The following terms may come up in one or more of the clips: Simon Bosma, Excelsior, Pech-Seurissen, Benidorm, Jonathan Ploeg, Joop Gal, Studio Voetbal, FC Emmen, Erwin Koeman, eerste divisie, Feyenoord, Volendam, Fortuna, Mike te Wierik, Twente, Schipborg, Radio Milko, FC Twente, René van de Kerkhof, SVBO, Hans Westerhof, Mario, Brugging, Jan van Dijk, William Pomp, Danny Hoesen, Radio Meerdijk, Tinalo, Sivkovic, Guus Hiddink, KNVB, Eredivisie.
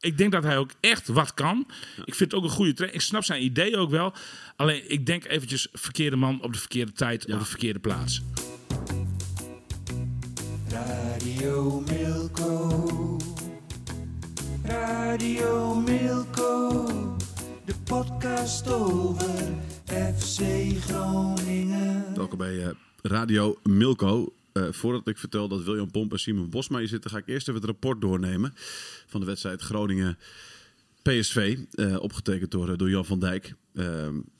Ik denk dat hij ook echt wat kan. Ik vind het ook een goede trainer. Ik snap zijn idee ook wel. Alleen ik denk eventjes verkeerde man op de verkeerde tijd, op de verkeerde plaats. Radio Milko. Radio Milko. De podcast over FC Groningen. Welkom bij Radio Milko. Voordat ik vertel dat William Pomp en Simon Bosma hier zitten, ga ik eerst even het rapport doornemen van de wedstrijd Groningen-PSV. Opgetekend door Jan van Dijk.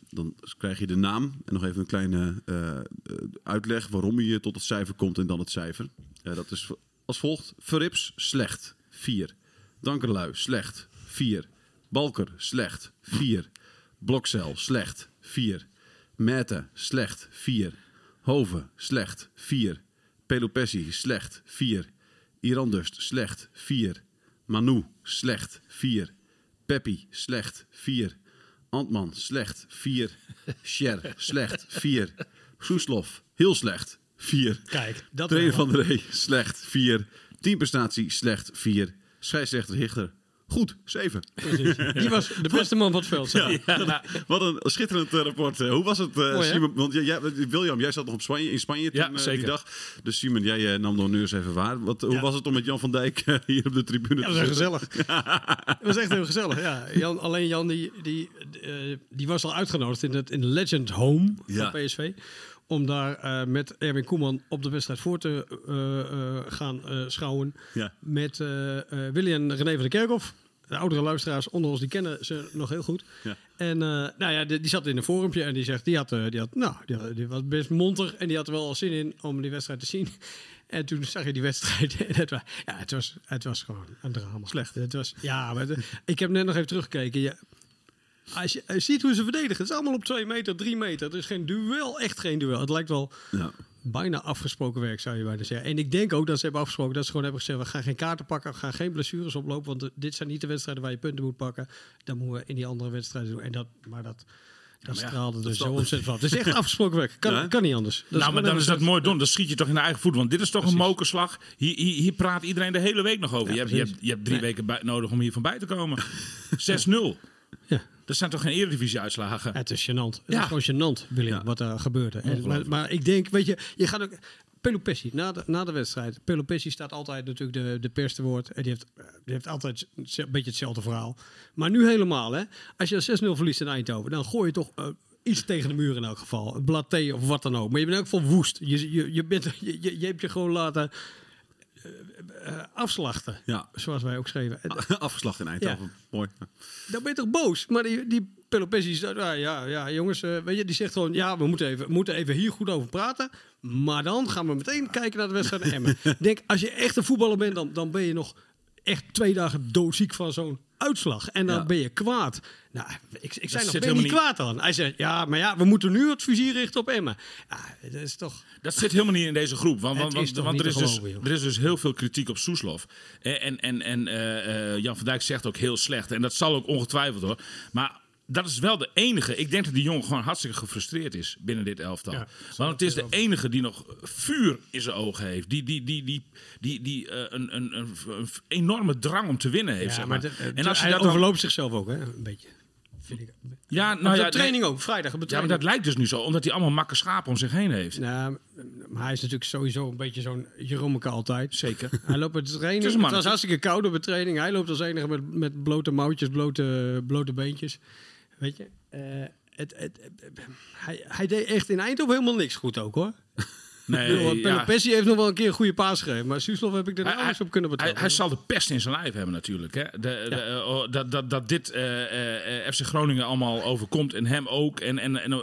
Dan krijg je de naam en nog even een kleine uitleg waarom je tot het cijfer komt en dan het cijfer. Dat is als volgt. Verrips, slecht, 4. Dankerlui, slecht, 4. Balker, slecht, 4. Blokcel, slecht, 4. Mette, slecht, 4. Hoven, slecht, 4. Pelopessi, slecht, 4. Irandust, slecht, 4. Manu, slecht, 4. Peppi, slecht, 4. Antman, slecht, 4. Scher, slecht, 4. Soeslof, heel slecht, 4. Kijk, dat Trainer van der Ree, slecht, 4. Teamprestatie, slecht, 4. Scheidsrechter Hichter, goed, 7. Precies. Die was de beste man van het veld. Ja. Wat een schitterend rapport. Hoe was het, Simon? Want William, jij zat nog op Spanje, in Spanje toen, die dag. Dus Simon, jij nam de honneurs even waar. Hoe was het om met Jan van Dijk hier op de tribune te zitten? Dat was gezellig. Het was echt heel gezellig, ja. Jan die was al uitgenodigd in Legend Home van PSV. Om daar met Erwin Koeman op de wedstrijd voor te gaan schouwen. Ja. Met Willy en René van de Kerkhof. De oudere luisteraars onder ons, die kennen ze nog heel goed. Ja. En die zat in een forumpje en die zegt, die was best monter. En die had er wel al zin in om die wedstrijd te zien. En toen zag je die wedstrijd. Het was gewoon een drama. Slecht. Ik heb net nog even teruggekeken. Ja. Als je ziet hoe ze verdedigen. Het is allemaal op 2 meter, 3 meter. Het is geen duel, echt geen duel. Het lijkt wel bijna afgesproken werk, zou je bijna zeggen. En ik denk ook dat ze hebben afgesproken. Dat ze gewoon hebben gezegd, we gaan geen kaarten pakken. We gaan geen blessures oplopen. Want dit zijn niet de wedstrijden waar je punten moet pakken. Dat moeten we in die andere wedstrijden doen. Dat straalde er zo ontzettend van. Het is echt afgesproken werk. Kan niet anders. Maar dan is dat mooi doen. Dan schiet je toch in de eigen voet. Want dit is toch een mokerslag. Hier praat iedereen de hele week nog over. Je hebt 3 weken nodig om hier van bij te komen. 6-0. Ja. Dat zijn toch geen Eredivisie-uitslagen? Het is gênant. Het is gewoon gênant, William, wat er gebeurde. Maar ik denk, weet je gaat ook... Pelopessi, na de wedstrijd. Pelopessi staat altijd natuurlijk de pers te woord. En die heeft altijd een beetje hetzelfde verhaal. Maar nu helemaal, hè. Als je 6-0 verliest in Eindhoven, dan gooi je toch... iets tegen de muur in elk geval. Een blad thee of wat dan ook. Maar je bent ook van woest. Je hebt je gewoon laten... afslachten, zoals wij ook schreven. Afgeslacht in Eindhoven, mooi. Dan ben je toch boos? Maar die Pelopessi zegt, jongens, weet je, die zegt gewoon, ja, we moeten even hier goed over praten, maar dan gaan we meteen kijken naar de wedstrijd in Emmen. Denk, als je echt een voetballer bent, dan ben je nog echt 2 dagen doodziek van zo'n uitslag. En dan ben je kwaad. Nou, ik zei nog, ben je niet kwaad dan? Hij zei, we moeten nu het vizier richten op Emmen. Ja, dat is toch... Dat zit helemaal niet in deze groep. Want er is dus heel veel kritiek op Soeslof. En Jan van Dijk zegt ook heel slecht. En dat zal ook ongetwijfeld hoor. Maar... Dat is wel de enige. Ik denk dat die jongen gewoon hartstikke gefrustreerd is binnen dit elftal. Ja, want het is de enige die nog vuur in zijn ogen heeft. Die een enorme drang om te winnen heeft. Ja, maar. En als hij overloopt zichzelf ook, hè? Een beetje. Vind ik. Ja, de training ook, vrijdag. Ja, maar dat lijkt dus nu zo, omdat hij allemaal makke schapen om zich heen heeft. Nou, maar hij is natuurlijk sowieso een beetje zo'n Jeromeke altijd. Zeker. Hij loopt met training. Het was hartstikke koud op de training. Hij loopt als enige met blote mouwtjes, blote beentjes. Weet je, hij deed echt in Eindhoven helemaal niks goed ook, hoor. Nee, Pelopessi heeft nog wel een keer een goede paas gegeven. Maar Soeslof heb ik er nauwelijks op kunnen betalen. Hij zal de pest in zijn lijf hebben natuurlijk. Hè? Dat dit FC Groningen allemaal overkomt. En hem ook. En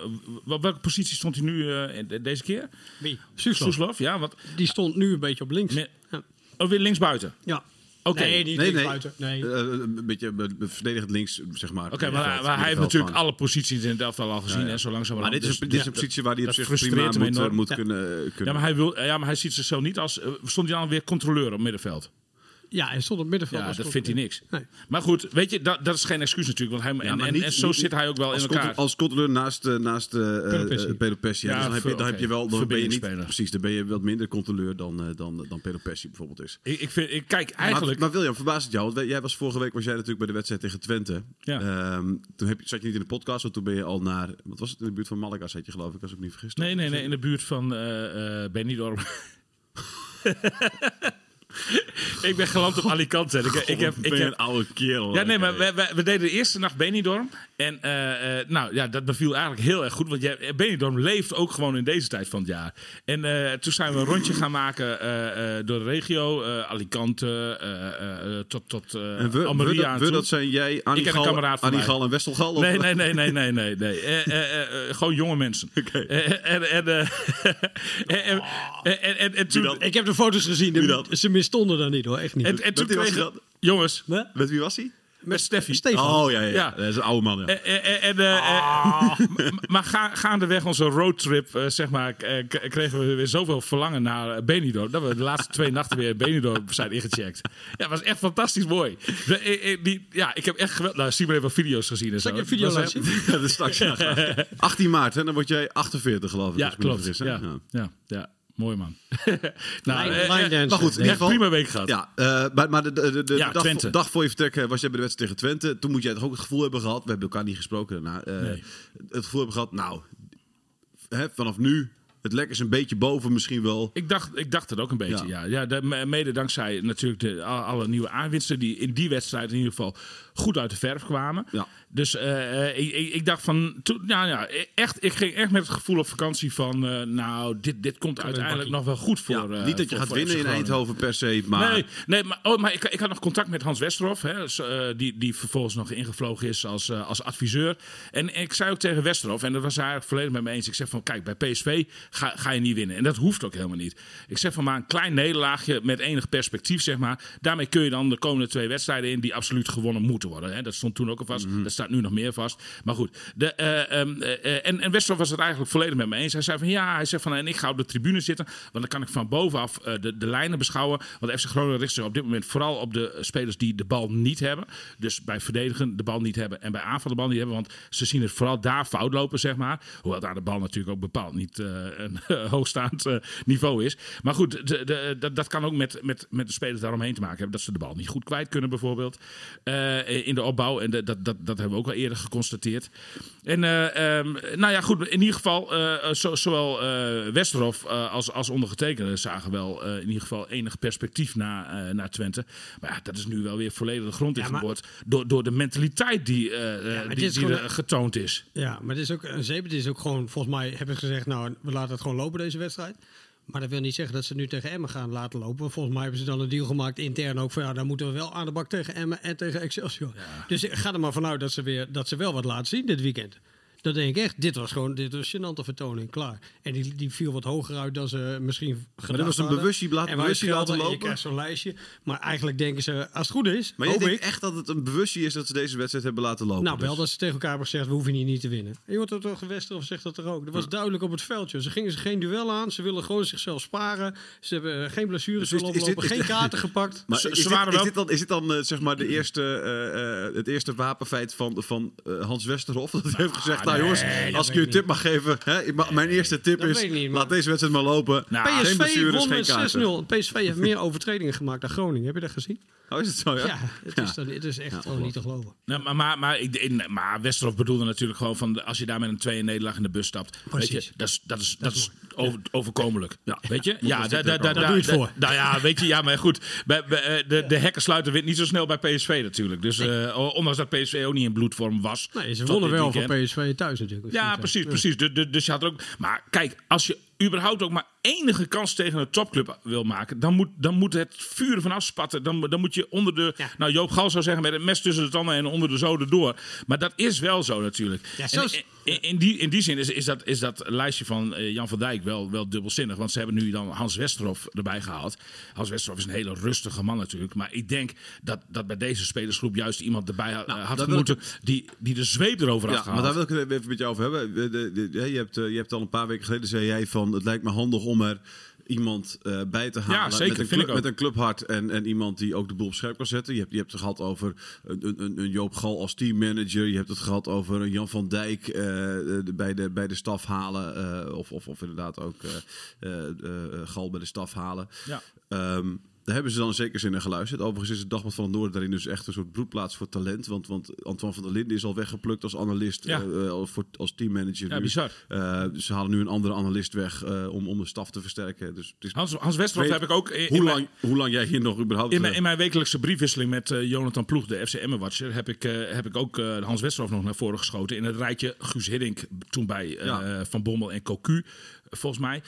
op welke positie stond hij nu deze keer? Wie? Soeslof. Ja, die stond nu een beetje op links. Weer links buiten? Ja. Okay. Nee, niet linksbuiten. Nee. Een beetje verdedigend links, zeg maar. Oké, maar hij heeft natuurlijk alle posities in het elftal al gezien. Ja, ja. Hè, zo langzaam maar dit is een positie waar hij op zich prima moet kunnen. Ja, maar hij ziet zichzelf niet als... Stond hij dan weer controleur op middenveld? Ja, en stond op middenveld. Ja, dat vindt hij niks. Nee. Maar goed, weet je, dat is geen excuus natuurlijk. Want hij, niet, zit hij ook wel in elkaar. Als controleur naast Pedro Pessi. Ja, dus dan heb je wel... Dan ben je niet, precies, dan ben je wat minder controleur dan Pedro Pessi bijvoorbeeld is. Ik kijk eigenlijk... Maar William, verbaast het jou? Want jij was vorige week natuurlijk bij de wedstrijd tegen Twente. Ja. Toen zat je niet in de podcast, want toen ben je al naar... Wat was het? In de buurt van Malaga zat je, geloof ik, als ik me niet vergis. Nee, in de buurt van Benidorm. Ik ben geland op Alicante. Ik ben een oude kerel. Ja, nee, maar we deden de eerste nacht Benidorm. En dat beviel eigenlijk heel erg goed. Want Benidorm leeft ook gewoon in deze tijd van het jaar. En toen zijn we een rondje gaan maken door de regio. Alicante, tot Almeria aan toe. Dat zijn jij, Annie Gal en Westelgal? Nee. Gewoon jonge mensen. Oké. Ik heb de foto's gezien. Ze misstonden daar niet hoor, echt niet. En toen kregen... Jongens. Huh? Met wie was hij? Met Stefan. Oh ja. Dat is een oude man. Ja. Maar gaandeweg onze roadtrip, kregen we weer zoveel verlangen naar Benidorm. Dat we de laatste 2 nachten weer Benidorm zijn ingecheckt. Ja, was echt fantastisch mooi. Ik heb echt geweldig. Nou, zie maar even video's gezien. En zo. Zal ik een video laten zien? Ja, dat is straks. 18 maart, hè? Dan word jij 48, geloof ik. Ja, klopt. Ja. Mooi man. Maar goed, echt prima week gehad. Ja, maar de dag voor je vertrek was jij bij de wedstrijd tegen Twente. Toen moet jij toch ook het gevoel hebben gehad, we hebben elkaar niet gesproken daarna. Nee. Het gevoel hebben gehad, vanaf nu, het lek is een beetje boven misschien wel. Ik dacht het ook een beetje, ja. Mede dankzij natuurlijk alle nieuwe aanwinsten die in die wedstrijd in ieder geval goed uit de verf kwamen. Ja. Dus ik dacht van... ik ging echt met het gevoel op vakantie van... dit komt uiteindelijk nog wel goed voor... Ja, niet dat je gaat winnen in Eindhoven per se, maar... Nee, maar ik had nog contact met Hans Westerhof... Hè, die vervolgens nog ingevlogen is als adviseur. En ik zei ook tegen Westerhof... en dat was hij eigenlijk volledig met me eens... ik zeg van, kijk, bij PSV ga je niet winnen. En dat hoeft ook helemaal niet. Ik zeg van, maar een klein nederlaagje met enig perspectief, zeg maar... daarmee kun je dan de komende 2 wedstrijden in... die absoluut gewonnen moeten worden. Hè. Dat stond toen ook al vast... Mm-hmm. Dat nu nog meer vast. Maar goed. En Westerhof was het eigenlijk volledig met me eens. Hij zei van en ik ga op de tribune zitten. Want dan kan ik van bovenaf de lijnen beschouwen. Want FC Groningen richt zich op dit moment vooral op de spelers die de bal niet hebben. Dus bij verdedigen de bal niet hebben. En bij aanval de bal niet hebben. Want ze zien het vooral daar fout lopen, zeg maar. Hoewel daar de bal natuurlijk ook bepaald niet een hoogstaand niveau is. Maar goed, dat kan ook met de spelers daaromheen te maken hebben. Dat ze de bal niet goed kwijt kunnen bijvoorbeeld. In de opbouw. En dat hebben we ook al eerder geconstateerd. En goed, in ieder geval zowel Westerhof als ondergetekende zagen wel in ieder geval enig perspectief naar Twente. Maar dat is nu wel weer volledig de grond ingeboord door de mentaliteit die er getoond is. Ja, maar het is ook gewoon, volgens mij hebben ze gezegd, we laten het gewoon lopen deze wedstrijd. Maar dat wil niet zeggen dat ze nu tegen Emmen gaan laten lopen. Volgens mij hebben ze dan een deal gemaakt intern ook van... dan moeten we wel aan de bak tegen Emmen en tegen Excelsior. Ja. Dus ik ga er maar vanuit dat ze wel wat laten zien dit weekend. Dan denk ik echt, dit was gênante vertoning, klaar. En die viel wat hoger uit dan ze misschien gedacht hadden. Dat was een bewustie laten lopen. Je krijgt zo'n lijstje. Maar eigenlijk denken ze, als het goed is... Maar je denkt echt dat het een bewustie is dat ze deze wedstrijd hebben laten lopen? Nou, wel dat ze tegen elkaar hebben gezegd, we hoeven hier niet te winnen. En je hoort dat ook Westerhof zegt dat er ook. Dat was duidelijk op het veldje. Ze gingen geen duel aan. Ze willen gewoon zichzelf sparen. Ze hebben geen blessures opgelopen, geen kaarten gepakt. Maar is dit dan zeg maar het eerste wapenfeit van Hans Westerhof? Dat hij heeft gezegd... Nou, jongens, als ik je een tip mag geven... Mijn eerste tip is, laat deze wedstrijd maar lopen. PSV won met 6-0. PSV heeft meer overtredingen gemaakt dan Groningen. Heb je dat gezien? Oh, is het zo, ja? Ja, het is echt gewoon niet te geloven. Ja, maar Westerhof bedoelde natuurlijk gewoon van... als je daar met een 2 nederlaag in de bus stapt... Precies. Weet je, dat is overkomelijk. Ja. Weet je? Ja, daar doe je het voor. Nou ja, weet je, ja, maar goed. De hekken sluiten wint niet zo snel bij PSV natuurlijk. Dus ondanks dat PSV ook niet in bloedvorm was... Nee, ze wonnen wel voor PSV thuis natuurlijk. Ja, precies. Dus je had ook... Maar kijk, als je überhaupt ook maar enige kans tegen een topclub wil maken, dan moet het vuur van afspatten. Dan moet je onder de... Ja. Nou, Joop Gal zou zeggen, met een mes tussen de tanden en onder de zoden door. Maar dat is wel zo natuurlijk. Ja, in die zin is dat lijstje van Jan van Dijk wel dubbelzinnig. Want ze hebben nu dan Hans Westerhof erbij gehaald. Hans Westerhof is een hele rustige man natuurlijk. Maar ik denk dat bij deze spelersgroep juist iemand erbij had moeten die de zweep erover had gehaald. Maar daar wil ik het even met jou over hebben. Je hebt al een paar weken geleden, zei jij van, het lijkt me handig om er iemand bij te halen, ja, zeker, met een clubhart en iemand die ook de boel op scherp kan zetten. Je hebt het gehad over een Joop Gal als teammanager. Je hebt het gehad over een Jan van Dijk bij de staf halen. Of inderdaad ook Gal bij de staf halen. Ja. Daar hebben ze dan zeker zin in geluisterd. Overigens is het Dagblad van het Noorden daarin dus echt een soort broedplaats voor talent. Want Antoine van der Linden is al weggeplukt als analist, als teammanager. Ja, bizar. Ze halen nu een andere analist weg om de staf te versterken. Dus het is Hans Westerhof heb ik ook... Hoe lang jij hier nog überhaupt... In mijn wekelijkse briefwisseling met Jonathan Ploeg, de FC Emmen-watcher, heb ik ook Hans Westerhof nog naar voren geschoten. In het rijtje Guus Hiddink, toen bij Van Bommel en Cocu. Volgens mij.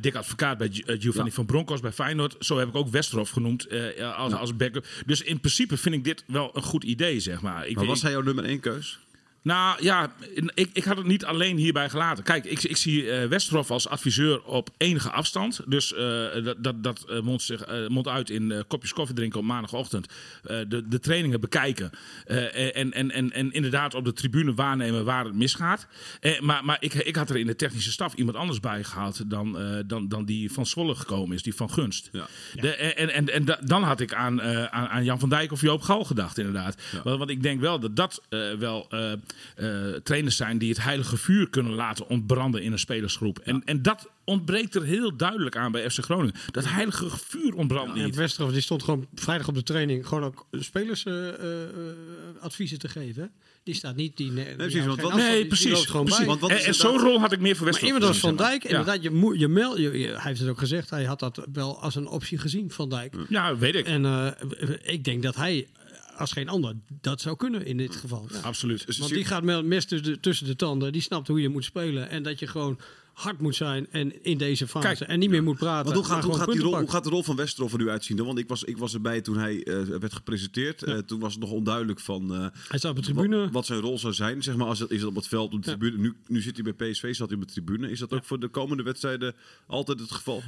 Dick Advocaat bij Giovanni van Bronckhorst bij Feyenoord. Zo heb ik ook Westerhof genoemd als backup. Dus in principe vind ik dit wel een goed idee, zeg maar. Was hij jouw nummer 1 keus? Nou ja, ik had het niet alleen hierbij gelaten. Kijk, ik zie Westerhof als adviseur op enige afstand. Dus dat mondt uit in kopjes koffie drinken op maandagochtend. De trainingen bekijken. En inderdaad op de tribune waarnemen waar het misgaat. Maar ik had er in de technische staf iemand anders bij gehaald dan die van Zwolle gekomen is. Die van Gunst. Ja. Dan had ik aan Jan van Dijk of Joop Gal gedacht, inderdaad. Ja. Want ik denk wel dat wel... trainers zijn die het heilige vuur kunnen laten ontbranden in een spelersgroep. En dat ontbreekt er heel duidelijk aan bij FC Groningen. Dat heilige vuur ontbrandt niet. En Westerhof die stond gewoon vrijdag op de training gewoon ook spelers adviezen te geven. Hè? Die staat niet... Precies. En zo'n rol had ik meer voor Westerhof. Maar iemand als Van Dijk, inderdaad, hij heeft het ook gezegd, hij had dat wel als een optie gezien, Van Dijk. Ja, weet ik. En ik denk dat hij... als geen ander dat zou kunnen in dit geval. Ja. Absoluut. Want die gaat met mes tussen de tanden. Die snapt hoe je moet spelen. En dat je gewoon hard moet zijn en in deze fase. Kijk, en niet meer moet praten. Want hoe gaat de rol van Westerhof er nu uitzien? Want ik was erbij toen hij werd gepresenteerd. Ja. Toen was het nog onduidelijk van... hij staat op de tribune. Wat zijn rol zou zijn. Zeg maar, is dat op het veld op de tribune? Nu zit hij bij PSV, zat hij op de tribune. Is dat ook voor de komende wedstrijden altijd het geval?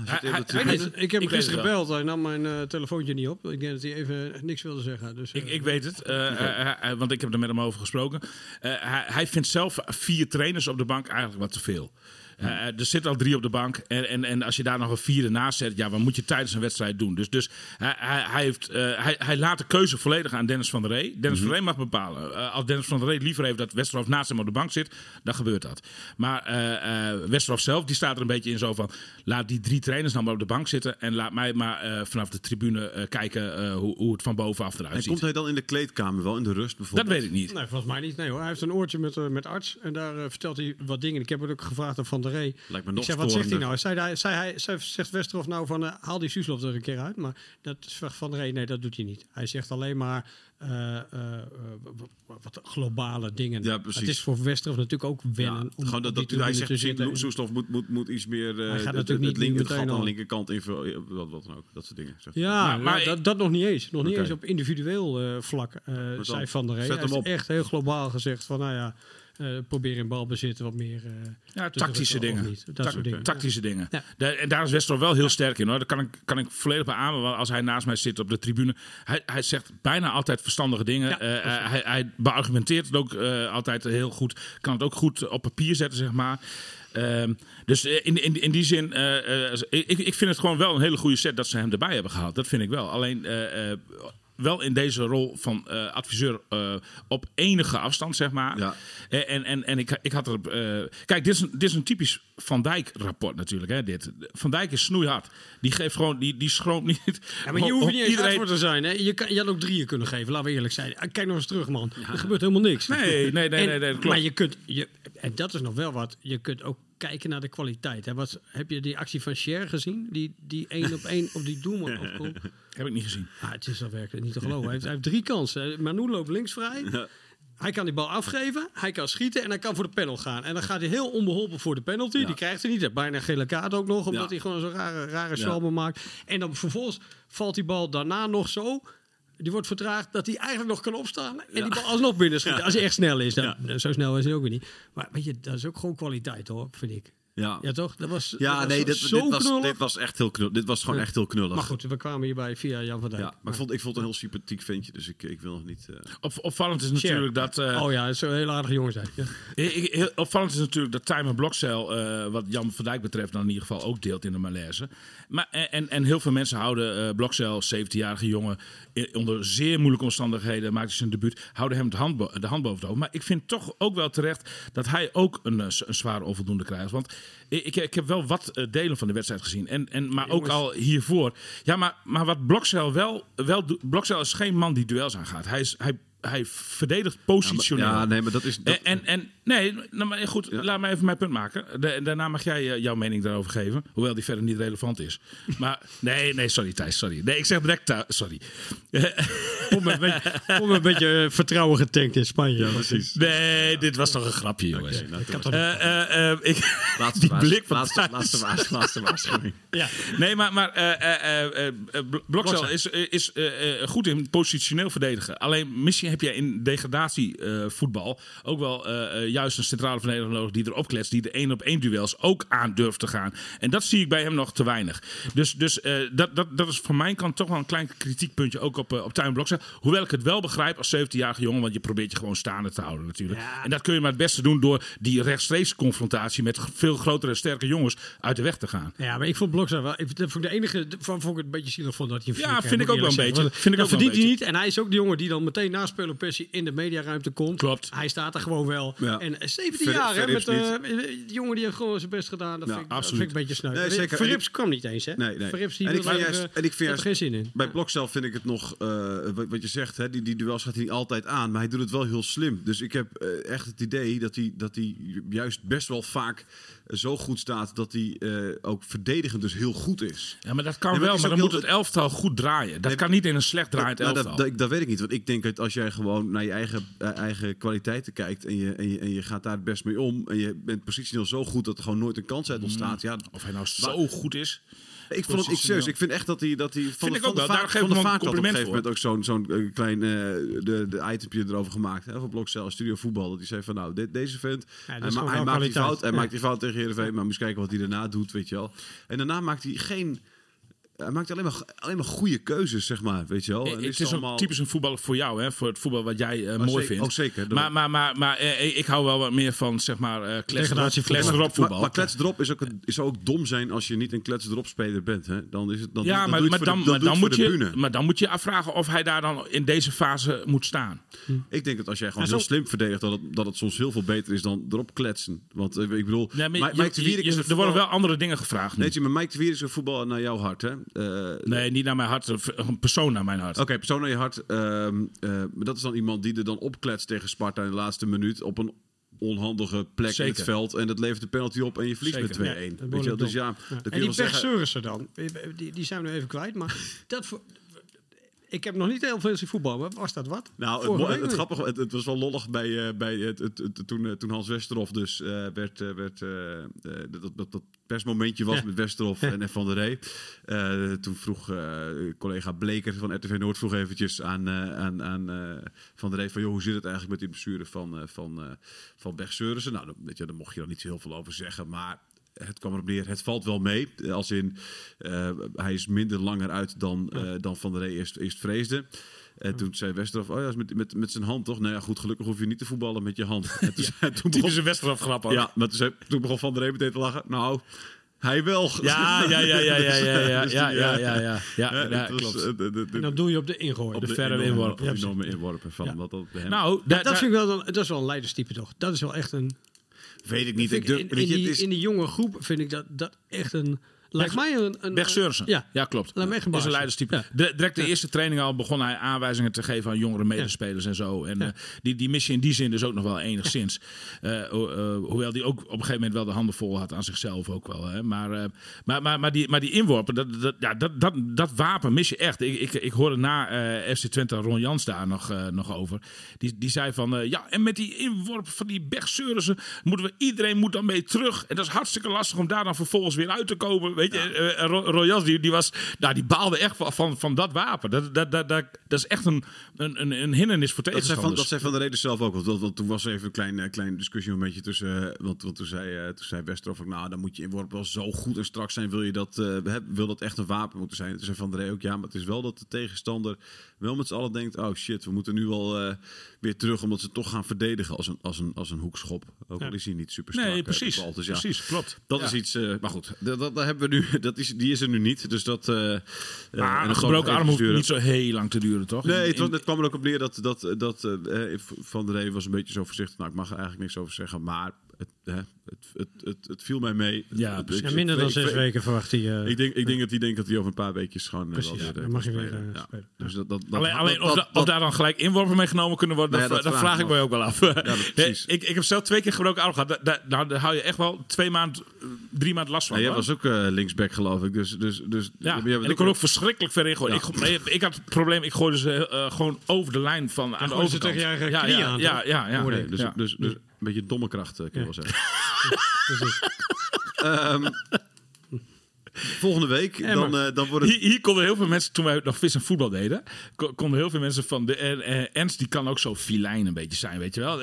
Ik heb gisteren gebeld. Hij nam mijn telefoontje niet op. Ik denk dat hij even niks wilde zeggen. Dus, ik weet het. Want ik heb er met hem over gesproken. Hij vindt zelf 4 trainers op de bank eigenlijk wat te veel. Er zitten al 3 op de bank. En als je daar nog een 4e naast zet, wat moet je tijdens een wedstrijd doen? Dus hij laat de keuze volledig aan Dennis van der Ree. Dennis van der Ree mag bepalen. Als Dennis van der Ree liever heeft dat Westerhof naast hem op de bank zit, dan gebeurt dat. Maar Westerhof zelf, die staat er een beetje in zo van, laat die 3 trainers nou maar op de bank zitten en laat mij maar vanaf de tribune kijken hoe het van bovenaf eruit ziet. En komt hij dan in de kleedkamer wel, in de rust bijvoorbeeld? Dat weet ik niet. Nee, volgens mij niet. Nee, hoor. Hij heeft een oortje met arts en daar vertelt hij wat dingen. Ik heb het ook gevraagd aan Van der Ree. Lijkt me nog wat zegt hij nou? Zegt Westerhof nou van haal die Suslov er een keer uit. Maar dat zegt Van der Ree, nee, dat doet hij niet. Hij zegt alleen maar wat globale dingen. Ja, het is voor Westerhof natuurlijk ook wennen. Ja, hij zegt Suslov moet iets meer het gat aan de linkerkant invullen. Wat dan ook, dat soort dingen. Zegt maar dat nog niet eens. Nog niet eens op individueel vlak, zei Van der Ree. Hij heeft echt heel globaal gezegd van nou ja... probeer in balbezit wat meer... tactische dingen. Ja. En daar is Westerhof wel heel sterk in, hoor. Daar kan ik volledig bij aan. Als hij naast mij zit op de tribune... Hij zegt bijna altijd verstandige dingen. Ja, hij beargumenteert het ook altijd heel goed. Kan het ook goed op papier zetten, zeg maar. Dus in die zin... ik vind het gewoon wel een hele goede set dat ze hem erbij hebben gehaald. Dat vind ik wel. Alleen... wel in deze rol van adviseur op enige afstand, zeg maar. Ja. En ik had er... kijk, dit is een typisch Van Dijk-rapport natuurlijk. Hè, dit. Van Dijk is snoeihard. Die geeft gewoon... Die schroomt niet... Ja, maar je hoeft niet eens voor te zijn. Hè? Je had ook 3 kunnen geven, laten we eerlijk zijn. Kijk nog eens terug, man. Ja. Er gebeurt helemaal niks. Nee, klopt. Maar je kunt... en dat is nog wel wat. Je kunt ook kijken naar de kwaliteit. Hè. Heb je die actie van Scher gezien? Die 1-op-1 op die doelman opkomt? Heb ik niet gezien. Het is al werkelijk niet te geloven. Hij heeft 3 kansen. Manu loopt links vrij. Ja. Hij kan die bal afgeven, hij kan schieten en hij kan voor de panel gaan. En dan gaat hij heel onbeholpen voor de penalty. Ja. Die krijgt hij niet. Bijna gele kaart ook nog, omdat hij gewoon zo'n rare salbe maakt. En dan vervolgens valt die bal daarna nog zo... Die wordt vertraagd dat hij eigenlijk nog kan opstaan. En die bal alsnog binnen schieten. Ja. Als hij echt snel is. Dan, zo snel is hij ook weer niet. Maar weet je, dat is ook gewoon kwaliteit hoor, vind ik. Ja, ja toch? Dat was, ja, dat nee, was dit, zo dit, was, dit was echt heel knullig. Dit was gewoon echt heel knullig. Maar goed, we kwamen hierbij via Jan van Dijk. Ja, maar ik vond het een heel sympathiek ventje, dus ik wil nog niet... Opvallend is natuurlijk dat... Oh ja, dat zou een heel aardige jongen zijn. Ja. Opvallend is natuurlijk dat Time en Blokcel, wat Jan van Dijk betreft, dan in ieder geval ook deelt in de malaise. Maar, en heel veel mensen houden Blokcel, 17-jarige jongen, onder zeer moeilijke omstandigheden, maakte zijn debuut, houden hem de hand boven het hoofd. Maar ik vind toch ook wel terecht dat hij ook een zware onvoldoende krijgt, want ik heb wel wat delen van de wedstrijd gezien. Maar ook al hiervoor. Ja, maar wat Blokcel wel doet... Blokcel is geen man die duels aangaat. Hij verdedigt positioneel. Ja, nee, maar dat is... Dat... laat mij even mijn punt maken. Daarna mag jij jouw mening daarover geven. Hoewel die verder niet relevant is. Maar... Nee, sorry Thijs, sorry. Nee, ik zeg direct... sorry. Om een beetje vertrouwen getankt in Spanje. Ja, precies. Nee, dit was toch een grapje, jongens. Okay, nou, laatste waarschuwing. Ja. Nee, maar Blokcel is goed in positioneel verdedigen. Alleen misschien heb jij in degradatievoetbal ook wel juist een centrale verdediger nodig die erop kletst, die de 1-op-1 duels ook aan durft te gaan. En dat zie ik bij hem nog te weinig. Dus dat is van mijn kant toch wel een klein kritiekpuntje ook op Tuin Blokcel. Hoewel ik het wel begrijp als 17-jarige jongen, want je probeert je gewoon staande te houden natuurlijk. Ja. En dat kun je maar het beste doen door die rechtstreeks confrontatie met veel grotere en sterke jongens uit de weg te gaan. Ja, maar ik vond Blokcel wel... Ik vond de enige van vond ik het een beetje zielig vond dat hij... Ja, vind ik ook wel een beetje. Dat verdient hij niet. En hij is ook de jongen die dan meteen na spelerpressie in de mediaruimte komt. Klopt. Hij staat er gewoon wel. Ja. En 17 jaar, hè, met de jongen die heeft gewoon zijn best gedaan. Dat vind ik een beetje sneu. Nee, zeker. Verrips kwam niet eens, hè? Nee. Verrips die heeft geen zin in. Bij Blokcel vind ik het nog... Wat je zegt, hè, die duels gaat hij niet altijd aan. Maar hij doet het wel heel slim. Dus ik heb echt het idee dat hij juist best wel vaak zo goed staat dat hij ook verdedigend dus heel goed is. Ja, maar dat kan wel, maar dan moet het elftal goed draaien. Dat kan niet in een slecht draaiend elftal. Dat weet ik niet, want ik denk dat als jij gewoon naar je eigen kwaliteiten kijkt en je gaat daar het best mee om en je bent positioneel zo goed dat er gewoon nooit een kans uit ontstaat. Ja, of hij nou zo goed is... Ik vind echt dat hij van de Vaart had op een gegeven moment ook zo'n klein de itempje erover gemaakt. Hè, van Blokcel, Studio Voetbal. Dat hij zei van nou, deze vent. Ja, hij maakt die fout. Hij maakt die fout tegen Heerenveen. Maar moest kijken wat hij daarna doet, weet je wel. En daarna maakt hij geen... Hij maakt alleen maar goede keuzes, zeg maar, weet je wel. En het is allemaal... typisch een voetballer voor jou, hè? Voor het voetbal wat jij mooi vindt. Oh, zeker. Maar ik hou wel wat meer van, zeg maar, kletsdrop voetbal. Maar kletsdrop is ook dom zijn als je niet een kletsdrop speler bent. Hè? Dan is het dan. Ja, maar dan moet je afvragen of hij daar dan in deze fase moet staan. Ik denk dat als jij gewoon heel slim verdedigt, dat het soms heel veel beter is dan erop kletsen. Want ik bedoel, Mike te Wierik is er worden wel andere dingen gevraagd. Nee, maar Mike te Wierik is een voetbal naar jouw hart, hè? Nee, niet naar mijn hart. Een persoon naar mijn hart. Oké, persoon naar je hart. Dat is dan iemand die er dan opkletst tegen Sparta in de laatste minuut. Op een onhandige plek in het veld. En dat levert de penalty op en je verliest met 2-1. Ja, weet je, dus en die Pech-Seurissen dan. Die zijn we even kwijt. Maar ik heb nog niet heel veel zien voetbal. Maar was dat wat? Nou, het grappige, het was wel lollig toen Hans Westerhof dus werd dat persmomentje was met Westerhof en Van der Ree. Toen vroeg collega Bleker van RTV Noord vroeg eventjes aan Van der Ree van joh, hoe zit het eigenlijk met die blessure van Pech-Seurissen? Nou, daar mocht je dan niet zo heel veel over zeggen, maar het kwam erop neer, het valt wel mee. Als in, hij is minder langer uit dan Van der Ree eerst vreesde. En toen zei Westerhof, oh ja, met zijn hand toch? Nou ja, goed, gelukkig hoef je niet te voetballen met je hand. En toen begon Westerhof grappig. Ja, maar toen begon Van der Ree meteen te lachen. Nou... Hij wel. Ja, klopt. En dat doe je op de ingooi. Op de verre inworpen. Ja, enorme inworpen van. Nou, dat is wel een leiderstype toch? Dat is wel echt een... Weet ik niet. In die jonge groep vind ik dat echt een... Lijkt mij een Berg-Sørensen. Ja, klopt. Dat is een leiderstype. Ja. Direct de eerste training al begon hij aanwijzingen te geven aan jongere medespelers en zo. En die mis je in die zin dus ook nog wel enigszins. Hoewel die ook op een gegeven moment wel de handen vol had aan zichzelf ook wel. Hè. Maar die inworpen, dat wapen mis je echt. Ik hoorde na FC Twente Ron Jans daar nog over. Die zei van, en met die inworp van die Berg-Sørensen iedereen moet dan mee terug. En dat is hartstikke lastig om daar dan vervolgens weer uit te komen. Weet je, Royals die baalde echt van dat wapen. Dat is echt een hindernis voor tegenstanders. Dat zei Van der Ree zelf ook. Want toen was er even een kleine discussie een beetje tussen. Want toen zei Westerhof ook, dan moet je inworp wel zo goed en strak zijn. Wil dat echt een wapen moeten zijn? Toen zei Van der Ree ook, maar het is wel dat de tegenstander wel met z'n allen denkt, oh shit, we moeten nu al weer terug, omdat ze toch gaan verdedigen als een hoekschop. Ook al is hij niet super strak. Nee, precies. Precies, klopt. Dat is iets, maar goed, dat hebben we nu. Die is er nu niet. Dus dat. Maar een gebroken arm hoeft niet zo heel lang te duren, toch? Nee, het kwam er ook op neer dat Van der Ree was een beetje zo voorzichtig. Nou, ik mag er eigenlijk niks over zeggen, maar. Het viel mij mee. Ja, minder dan 6 weken verwacht hij. Ik denk dat hij over een paar weekjes gewoon... Precies, dan mag je weer spelen. Dus of daar dan gelijk inworpen mee genomen kunnen worden, dat vraag ik mij ook wel af. Ja, ik heb zelf 2 keer gebroken arm gehad. Daar hou je echt wel 3 maanden last van. Ja, jij was ook linksback, geloof ik. Dus, ja, en ik kon ook verschrikkelijk ver ingooien. Ik had het probleem, ik gooide ze gewoon over de lijn van aan de overkant. Dan gooide ze tegen je knieën aan. Ja. Dus... Een beetje domme kracht, kun je wel zeggen. Volgende week, dan wordt het... Hier konden heel veel mensen, toen wij nog vis en voetbal deden... konden heel veel mensen van... Ens, die kan ook zo filijn een beetje zijn, weet je wel.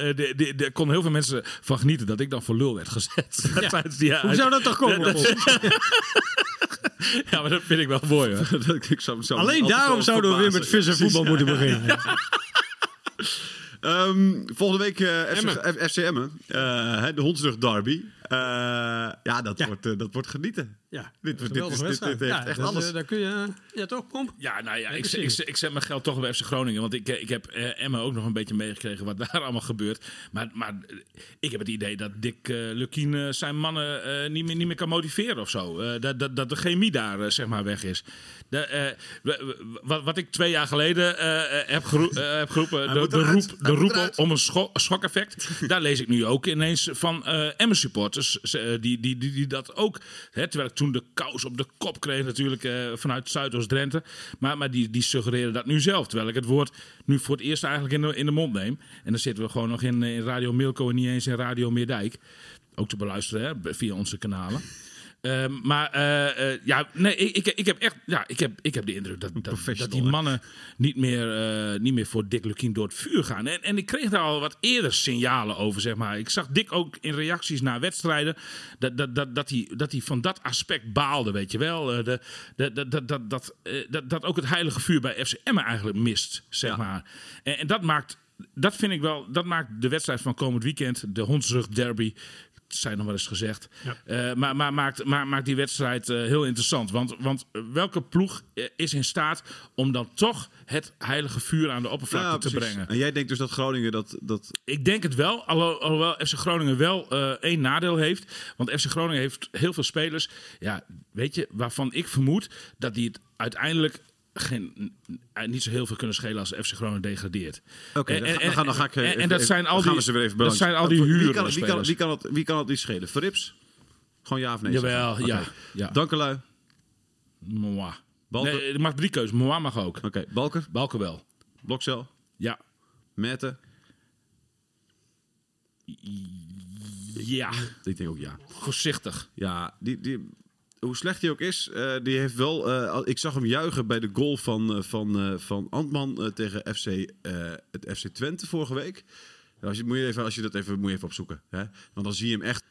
Daar konden heel veel mensen van genieten dat ik dan voor lul werd gezet. Hoe zou dat toch komen? Ja, maar dat vind ik wel mooi, hoor. Alleen daarom zouden we weer met vis en voetbal moeten beginnen. Ja. Volgende week FC Emmen. De Hondsrugderby. Dat wordt genieten. Ja, dit heeft echt alles. Daar kun je... Ja, toch, Pomp? Ja, nou ja, ik zet mijn geld toch bij FC Groningen. Want ik heb Emmen ook nog een beetje meegekregen wat daar allemaal gebeurt. Maar ik heb het idee dat Dick Lukkien zijn mannen niet meer kan motiveren of zo. Dat de chemie daar weg is. Wat ik 2 jaar geleden heb geroepen, de roep om een schokeffect. Daar lees ik nu ook ineens van Emmen supporters. Die dat ook... terwijl ik toen de kous op de kop kreeg natuurlijk vanuit Zuidoost-Drenthe. Maar die suggereren dat nu zelf. Terwijl ik het woord nu voor het eerst eigenlijk in de mond neem. En dan zitten we gewoon nog in Radio Milko en niet eens in Radio Meerdijk. Ook te beluisteren via onze kanalen. Ik heb de indruk dat die mannen niet meer voor Dick Lukkien door het vuur gaan. En ik kreeg daar al wat eerder signalen over, zeg maar. Ik zag Dick ook in reacties na wedstrijden dat hij van dat aspect baalde, weet je wel. Dat ook het heilige vuur bij FC Emmen eigenlijk mist, zeg maar. En dat maakt, dat vind ik wel, de wedstrijd van komend weekend, de Hondsrugderby, zijn nog wel eens gezegd. Ja. Maar maakt die wedstrijd heel interessant. Want welke ploeg is in staat om dan toch het heilige vuur aan de oppervlakte te brengen? En jij denkt dus dat Groningen dat... Ik denk het wel, alhoewel FC Groningen wel 1 nadeel heeft. Want FC Groningen heeft heel veel spelers, waarvan ik vermoed dat die het uiteindelijk... niet zo heel veel kunnen schelen als FC Groningen degradeert. Oké, dat zijn al die huurspelers. Wie kan het niet schelen? Verrips? Gewoon ja of nee? Jawel, okay. Ja. Dankelui? Moi. Balken? Nee, dat mag 3 keus. Moi mag ook. Oké, Balken? Balken wel. Blokcel? Ja. Merten? Ja. Ik denk ook ja. Voorzichtig. Ja, die hoe slecht hij ook is, die heeft wel... ik zag hem juichen bij de goal van Antman tegen het FC Twente vorige week. Moet je even opzoeken. Hè? Want dan zie je hem echt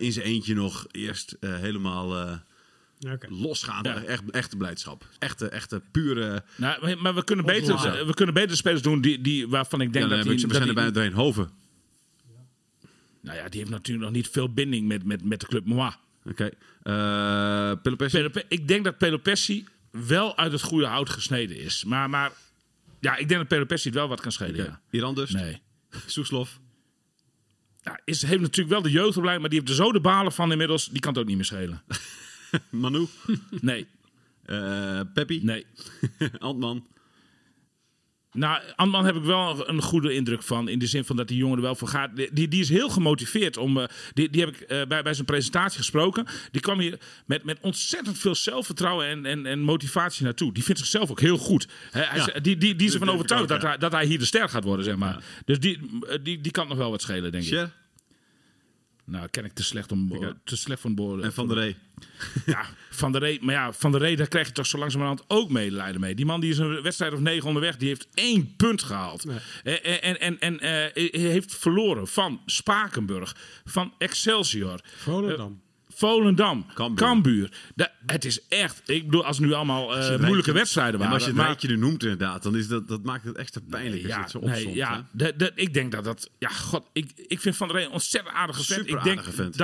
in zijn eentje nog eerst helemaal... losgaan. Ja. Echte blijdschap. Echte pure... Maar we kunnen beter spelers doen die waarvan ik denk we zijn er bijna doorheen. Hoven. Ja. Nou ja, die heeft natuurlijk nog niet veel binding met de club Moi. Oké. Ik denk dat Pelopessi wel uit het goede hout gesneden is. Maar ik denk dat Pelopessi het wel wat kan schelen. Okay. Ja. Iran dus? Nee. Soeslof? Heeft natuurlijk wel de jeugdopleiding, maar die heeft er zo de balen van inmiddels. Die kan het ook niet meer schelen. Manu? Nee. Peppi? Nee. Antman? Nou, Antman heb ik wel een goede indruk van. In de zin van dat die jongen er wel voor gaat. Die is heel gemotiveerd. Die heb ik bij zijn presentatie gesproken. Die kwam hier met ontzettend veel zelfvertrouwen en motivatie naartoe. Die vindt zichzelf ook heel goed. Die is ervan overtuigd dat hij hier de ster gaat worden, zeg maar. Ja. Dus die kan nog wel wat schelen, denk ik. Nou, ken ik te slecht van boorden. En Van der Ree. Ja, Van der Ree. Maar ja, Van der Ree, daar krijg je toch zo langzamerhand ook medelijden mee. Die man die is een wedstrijd of 9 onderweg. Die heeft 1 punt gehaald. Ja. En heeft verloren van Spakenburg. Van Excelsior. Volendam. Cambuur. Het is echt... Ik bedoel, als nu allemaal moeilijke wedstrijden waren... Ja, maar als je het rijtje nu noemt inderdaad... dan is dat maakt het extra pijnlijk als je het zo opzomt. Ik denk dat... Ja, god. Ik vind Van der Ree een ontzettend aardige vent.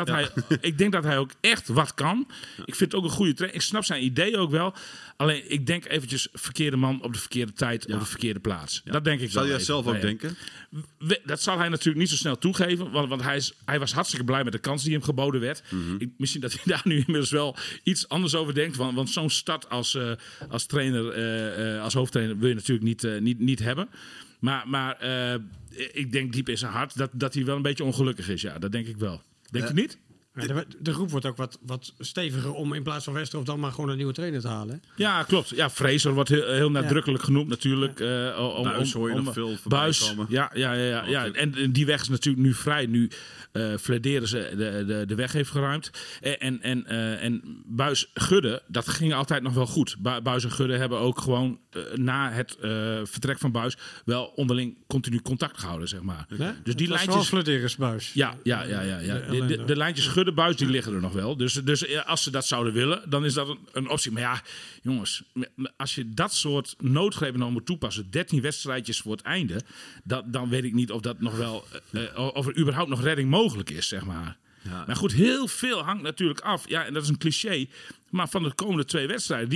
Ik denk dat hij ook echt wat kan. Ja. Ik vind het ook een goede trainer. Ik snap zijn idee ook wel. Alleen, ik denk eventjes... verkeerde man op de verkeerde tijd, op de verkeerde plaats. Ja. Dat denk ik wel. Zal je dat zelf ook denken? Dat zal hij natuurlijk niet zo snel toegeven. Want hij was hartstikke blij met de kans die hem geboden werd. Mm-hmm. Misschien dat hij daar nu inmiddels wel iets anders over denkt. Want zo'n start als trainer, als hoofdtrainer wil je natuurlijk niet hebben. Maar ik denk diep in zijn hart dat hij wel een beetje ongelukkig is. Ja, dat denk ik wel. Denk je niet? Ja, de groep wordt ook wat steviger om in plaats van Westerhof dan maar gewoon een nieuwe trainer te halen. Ja, klopt. Ja, Fraser wordt heel nadrukkelijk genoemd natuurlijk. Buijs hoor je nog veel voorbij komen. Ja. En die weg is natuurlijk nu vrij. Nu Flederen ze de weg heeft geruimd. En Buijs Gudde, dat ging altijd nog wel goed. Buijs en Gudde hebben ook gewoon na het vertrek van Buijs wel onderling continu contact gehouden, zeg maar. Ja? Dus die lijntjes... Flederen Buijs. Ja. De lijntjes Gudde Buijs die liggen er nog wel. Dus als ze dat zouden willen, dan is dat een optie. Maar ja, jongens, als je dat soort noodgrepen nou moet toepassen, 13 wedstrijdjes voor het einde, dan weet ik niet of dat nog wel, of er überhaupt nog redding mogelijk is, zeg maar. Ja. Maar goed, heel veel hangt natuurlijk af. Ja, en dat is een cliché. Maar van de komende 2 wedstrijden,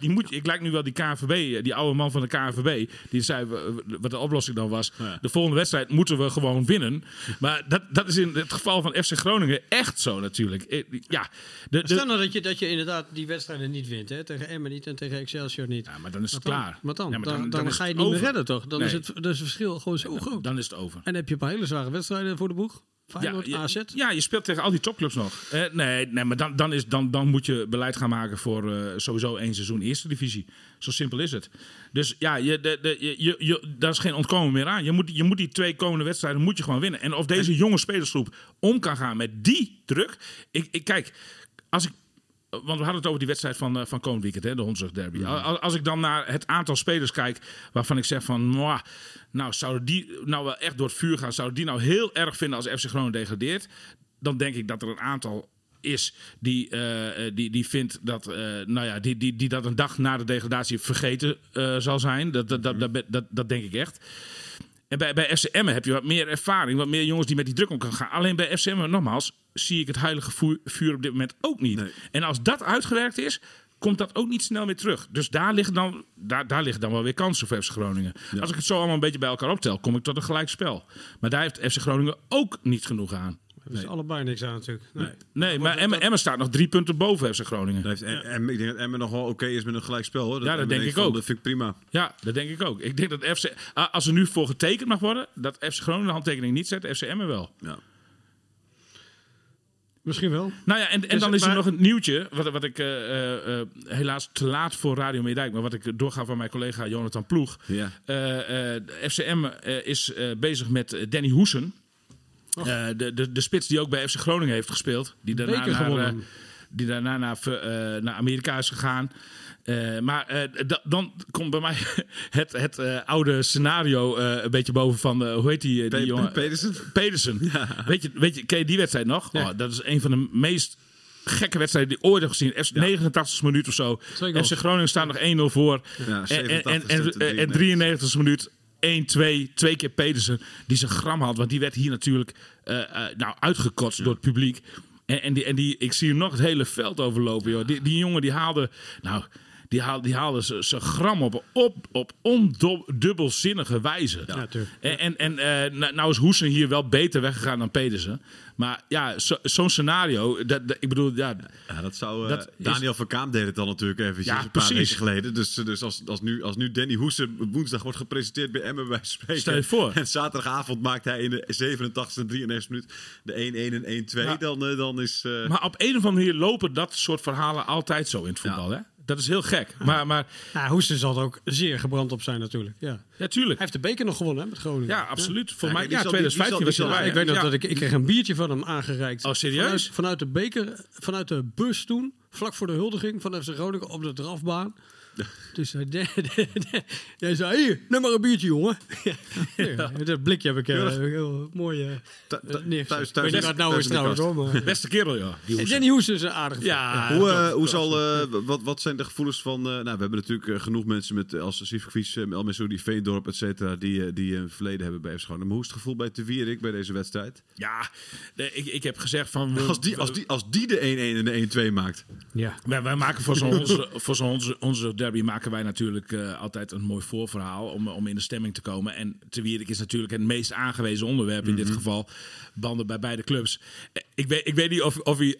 die moet je. Ik lijk nu wel die KNVB, die oude man van de KNVB, die zei wat de oplossing dan was. Ja. De volgende wedstrijd moeten we gewoon winnen. Maar dat is in het geval van FC Groningen echt zo natuurlijk. Ja, stel nou dat je inderdaad die wedstrijden niet wint, hè? Tegen Emmen niet en tegen Excelsior niet. Ja, maar dan is het klaar. Maar dan ga je het niet meer redden, toch? Dan is het verschil gewoon zo groot. Dan is het over. En heb je een paar hele zware wedstrijden voor de boeg? Feyenoord, AZ? Ja, je speelt tegen al die topclubs nog. Maar dan moet je beleid gaan maken voor sowieso 1 seizoen eerste divisie. Zo simpel is het. Dus ja, daar is geen ontkomen meer aan. Je moet die 2 komende wedstrijden moet je gewoon winnen. En of deze jonge spelersgroep om kan gaan met die druk... Kijk, als ik... Want we hadden het over die wedstrijd van komend weekend, hè, de Hondsrugderby. Ja. Als ik dan naar het aantal spelers kijk waarvan ik zeg van... Nou, zouden die nou wel echt door het vuur gaan? Zouden die nou heel erg vinden als FC Groningen degradeert? Dan denk ik dat er een aantal is die vindt dat... die dat een dag na de degradatie vergeten zal zijn. Dat denk ik echt. En bij FC Emmen heb je wat meer ervaring. Wat meer jongens die met die druk om kan gaan. Alleen bij FC Emmen, nogmaals, zie ik het heilige vuur op dit moment ook niet. Nee. En als dat uitgewerkt is, komt dat ook niet snel meer terug. Dus daar liggen dan wel weer kansen voor FC Groningen. Ja. Als ik het zo allemaal een beetje bij elkaar optel, kom ik tot een gelijkspel. Maar daar heeft FC Groningen ook niet genoeg aan. Er is allebei niks aan natuurlijk. Nee, maar Emmen staat nog 3 punten boven FC Groningen. Ik denk dat Emmen nog wel oké is met een gelijkspel. Hoor. Dat denk ik ook. Dat vind ik prima. Ja, dat denk ik ook. Ik denk dat FC... Als er nu voor getekend mag worden, dat FC Groningen de handtekening niet zet, FC Emmen wel. Ja. Misschien wel. Nou ja, en dan is er nog een nieuwtje. Wat ik helaas te laat voor Radio Meerdijk, maar wat ik doorga van mijn collega Jonathan Ploeg. Ja. FC Emmen is bezig met Danny Hoesen. De spits die ook bij FC Groningen heeft gespeeld. Die daarna naar Amerika is gegaan. Maar dan komt bij mij het oude scenario een beetje boven van... hoe heet die jongen? Pedersen. Pedersen. Ja. Weet je, ken je die wedstrijd nog? Ja. Oh, dat is een van de meest gekke wedstrijden die ik ooit heb gezien. 89e minuut of zo. Zeker. FC Groningen staat nog 1-0 voor. Ja, 93e minuut. 1-2, 2 keer Pedersen, die zijn gram had. Want die werd hier natuurlijk uitgekotst door het publiek. En ik zie hem nog het hele veld overlopen. Joh. Die jongen die haalde... Nou, Die haalden ze gram op ondubbelzinnige wijze. Ja, nou is Hoesen hier wel beter weggegaan dan Pedersen. Maar ja, zo'n scenario, ik bedoel... Ja, dat zou... Dat Daniel van Kaam deed het al natuurlijk eventjes een paar weken geleden. Dus als nu Danny Hoesen woensdag wordt gepresenteerd bij Emmen bij Spreken... Stel je voor. En zaterdagavond maakt hij in de 87e en 93e minuut de 1-1 en 1-2. Ja. Dan is... Maar op een of andere manier lopen dat soort verhalen altijd zo in het voetbal, hè? Dat is heel gek. Maar... Ja, Hoesen zal er ook zeer gebrand op zijn natuurlijk. Ja, tuurlijk. Hij heeft de beker nog gewonnen, hè, met Groningen. Ja, absoluut. Ja. Volgens mij 2015 was hij erbij. Ik weet nog dat ik kreeg een biertje van hem aangereikt. Oh, serieus? Vanuit de beker, vanuit de bus toen, vlak voor de huldiging van FC Groningen op de drafbaan. Dus hij zei, hier, neem maar een biertje, jongen. Dat blikje heb ik heel mooi neergezet. Weet je wat nou is trouwens, hoor. Beste kerel, ja. Danny Hoesen is een aardige Wat zijn de gevoelens van... we hebben natuurlijk genoeg mensen met als Sivkovic, El Messoudi, Veendorp, et cetera... die een verleden hebben bij FC Groningen. Maar hoe is het gevoel bij te Wierik bij deze wedstrijd? Ja, ik heb gezegd van... Als die de 1-1 en de 1-2 maakt. Ja. Wij maken voor zo'n Hondsrugderby maken wij natuurlijk altijd een mooi voorverhaal om in de stemming te komen. En te Wierik is natuurlijk het meest aangewezen onderwerp in dit geval. Banden bij beide clubs. Ik weet niet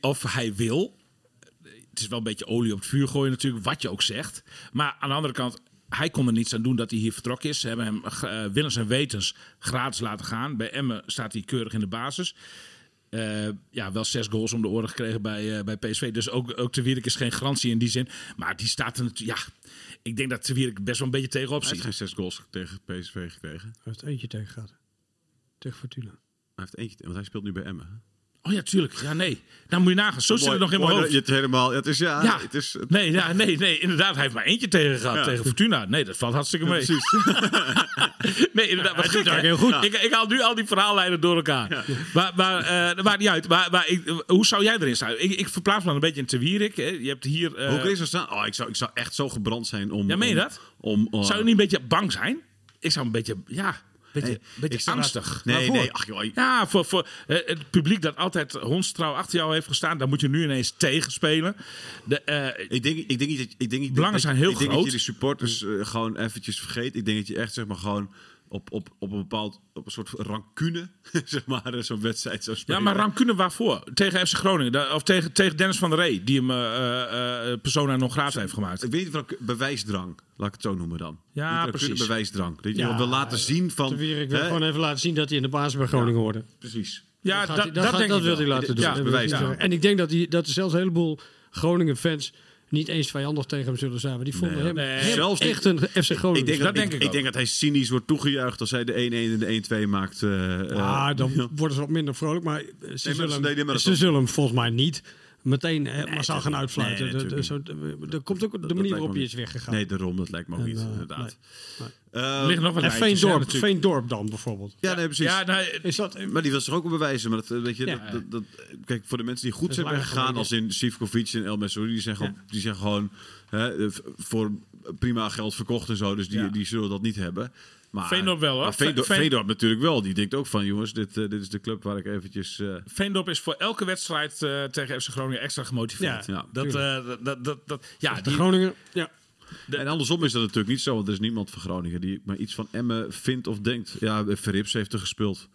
of hij wil. Het is wel een beetje olie op het vuur gooien natuurlijk, wat je ook zegt. Maar aan de andere kant, hij kon er niets aan doen dat hij hier vertrokken is. Ze hebben hem willens en wetens gratis laten gaan. Bij Emmen staat hij keurig in de basis. Wel 6 goals om de oren gekregen bij PSV. Dus ook te Wierik is geen garantie in die zin. Maar die staat er natuurlijk... Ja, ik denk dat te Wierik best wel een beetje tegenop zit. Hij heeft geen 6 goals tegen PSV gekregen. Hij heeft eentje tegen gehad. Tegen Fortuna. Hij heeft eentje, want hij speelt nu bij Emmen. Oh ja, tuurlijk. Ja, nee. Nou moet je nagaan. Zo zit het nog in mijn hoofd. Het is... Nee. Inderdaad, hij heeft maar eentje tegen gehad. Ja. Tegen Fortuna. Nee, dat valt hartstikke mee. Ja, precies. Nee, inderdaad. Wat gek, heel goed. Ja. Ik haal nu al die verhaallijnen door elkaar. Ja. Maar dat maakt niet uit. Maar hoe zou jij erin staan? Ik verplaats me een beetje in te Wierik. Je hebt hier... Hoe kun je zo staan? Ik zou echt zo gebrand zijn om... Ja, meen je dat? Zou je niet een beetje bang zijn? Ik zou een beetje... Ja... Beetje angstig. Nee. Ach, joh. Ja, voor het publiek dat altijd hondstrouw achter jou heeft gestaan, daar moet je nu ineens tegenspelen. Ik denk niet. Belangen zijn heel groot. Ik denk dat je de supporters gewoon eventjes vergeet. Ik denk dat je echt zeg maar gewoon op een soort rancune, zeg maar, zo'n wedstrijd zou spelen. Ja, maar rancune waarvoor? Tegen FC Groningen of tegen Dennis van der Ree, die hem persona non grata heeft gemaakt. Ik weet niet wat bewijsdrang. Laat ik het zo noemen dan. Ja, precies. Bewijsdrang. Dat je wil laten zien van... Ik wil gewoon even laten zien dat hij in de basis bij Groningen hoorde. Precies. Ja, dat wil hij laten doen. Ja, bewijsdrang. En ik denk dat er zelfs een heleboel Groningen-fans... niet eens vijandig tegen hem zullen zijn. Maar die vonden hem zelfs echt een FC Groningen. Ik denk dat hij cynisch wordt toegejuicht... als hij de 1-1 en de 1-2 maakt. Dan worden ze wat minder vrolijk. Maar ze zullen hem volgens mij niet... meteen massaal gaan uitfluiten. Er komt ook de manier waarop je is weggegaan. Nee, daarom, dat lijkt me ook niet, inderdaad. Veendorp dan, bijvoorbeeld. Ja, nee, precies. Ja, nou, maar die wil zich ook op bewijzen. Maar kijk, voor de mensen die goed zijn weggegaan... als in Sivkovic en El Messoudi, die zijn gewoon... voor prima geld verkocht en zo. Dus die zullen dat niet hebben. Veendorp wel, hoor. Veendorp natuurlijk wel. Die denkt ook van, jongens, dit is de club waar ik eventjes... Veendorp is voor elke wedstrijd tegen FC Groningen extra gemotiveerd. Ja, de Groningen... Ja. En andersom is dat natuurlijk niet zo, want er is niemand van Groningen die maar iets van Emmen vindt of denkt. Ja, Verrips heeft er gespeeld.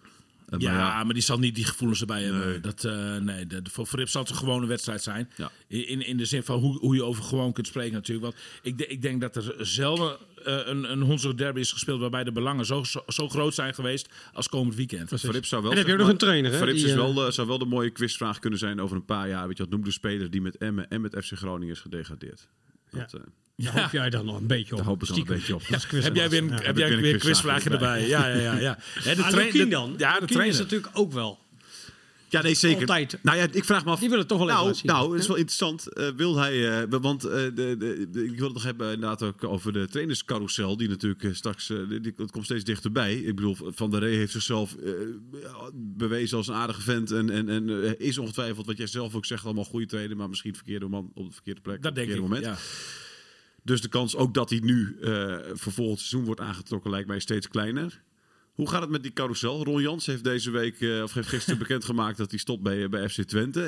Maar die zal niet die gevoelens erbij hebben. Voor Verrips zal het een gewone wedstrijd zijn. Ja. In de zin van hoe je over gewoon kunt spreken natuurlijk. Want ik denk dat er zelden... een Hondsrugderby is gespeeld waarbij de belangen zo groot zijn geweest als komend weekend. Verrips zou wel. En heb je ook nog een trainer? Verrips zou wel de mooie quizvraag kunnen zijn over een paar jaar. Weet je wat, noem de speler die met Emmen en met FC Groningen is gedegradeerd. Dat hoop jij dan nog een beetje op. Daar hoop ik nog een beetje op. Ja. Heb jij weer een quizvraagje erbij? Ja. Lukkien dan? Ja, de trainer is natuurlijk ook wel. Ja, nee, zeker. Altijd. Nou ja, ik vraag me af... Die wil het toch wel even zien. Nou, dat is wel interessant. Wil hij... ik wil het nog hebben inderdaad ook over de trainerscarousel... die natuurlijk straks... dat komt steeds dichterbij. Ik bedoel, Van der Ree heeft zichzelf bewezen als een aardige vent... en is ongetwijfeld, wat jij zelf ook zegt... allemaal goede trainer, maar misschien verkeerde man op de verkeerde plek. Dat op denk verkeerde ik, moment. Ja. Dus de kans ook dat hij nu voor volgend seizoen wordt aangetrokken... lijkt mij steeds kleiner... Hoe gaat het met die carousel? Ron Jans heeft deze week, of heeft gisteren bekendgemaakt dat hij stopt bij FC Twente.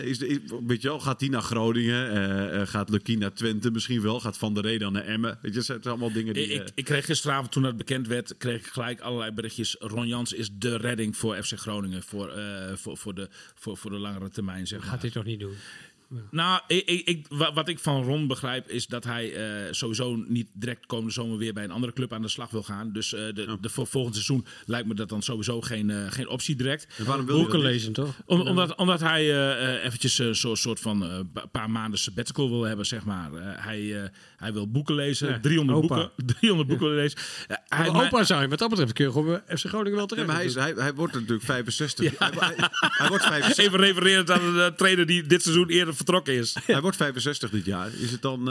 Weet je wel, gaat hij naar Groningen? Gaat Lukkien naar Twente misschien wel? Gaat Van der Ree dan naar Emmen? Weet je, dat zijn allemaal dingen die... Ik kreeg gisteravond, toen dat bekend werd, kreeg ik gelijk allerlei berichtjes. Ron Jans is de redding voor FC Groningen voor de langere termijn, zeg maar. Gaat hij toch niet doen? Nou, wat ik van Ron begrijp is dat hij sowieso niet direct komende zomer weer bij een andere club aan de slag wil gaan. Dus voor volgend seizoen lijkt me dat dan sowieso geen optie direct. En waarom wil je dat lezen, toch? Omdat hij eventjes een soort van paar maanden sabbatical wil hebben, zeg maar. Hij wil boeken lezen, ja, 300 boeken lezen. Opa zou je met dat betreft kun je FC Groningen wel terecht. Ja, maar hij wordt natuurlijk 65. Ja. Hij wordt 65. Even refereren aan de trainer die dit seizoen eerder vertrokken is. Hij wordt 65 dit jaar. Is het dan,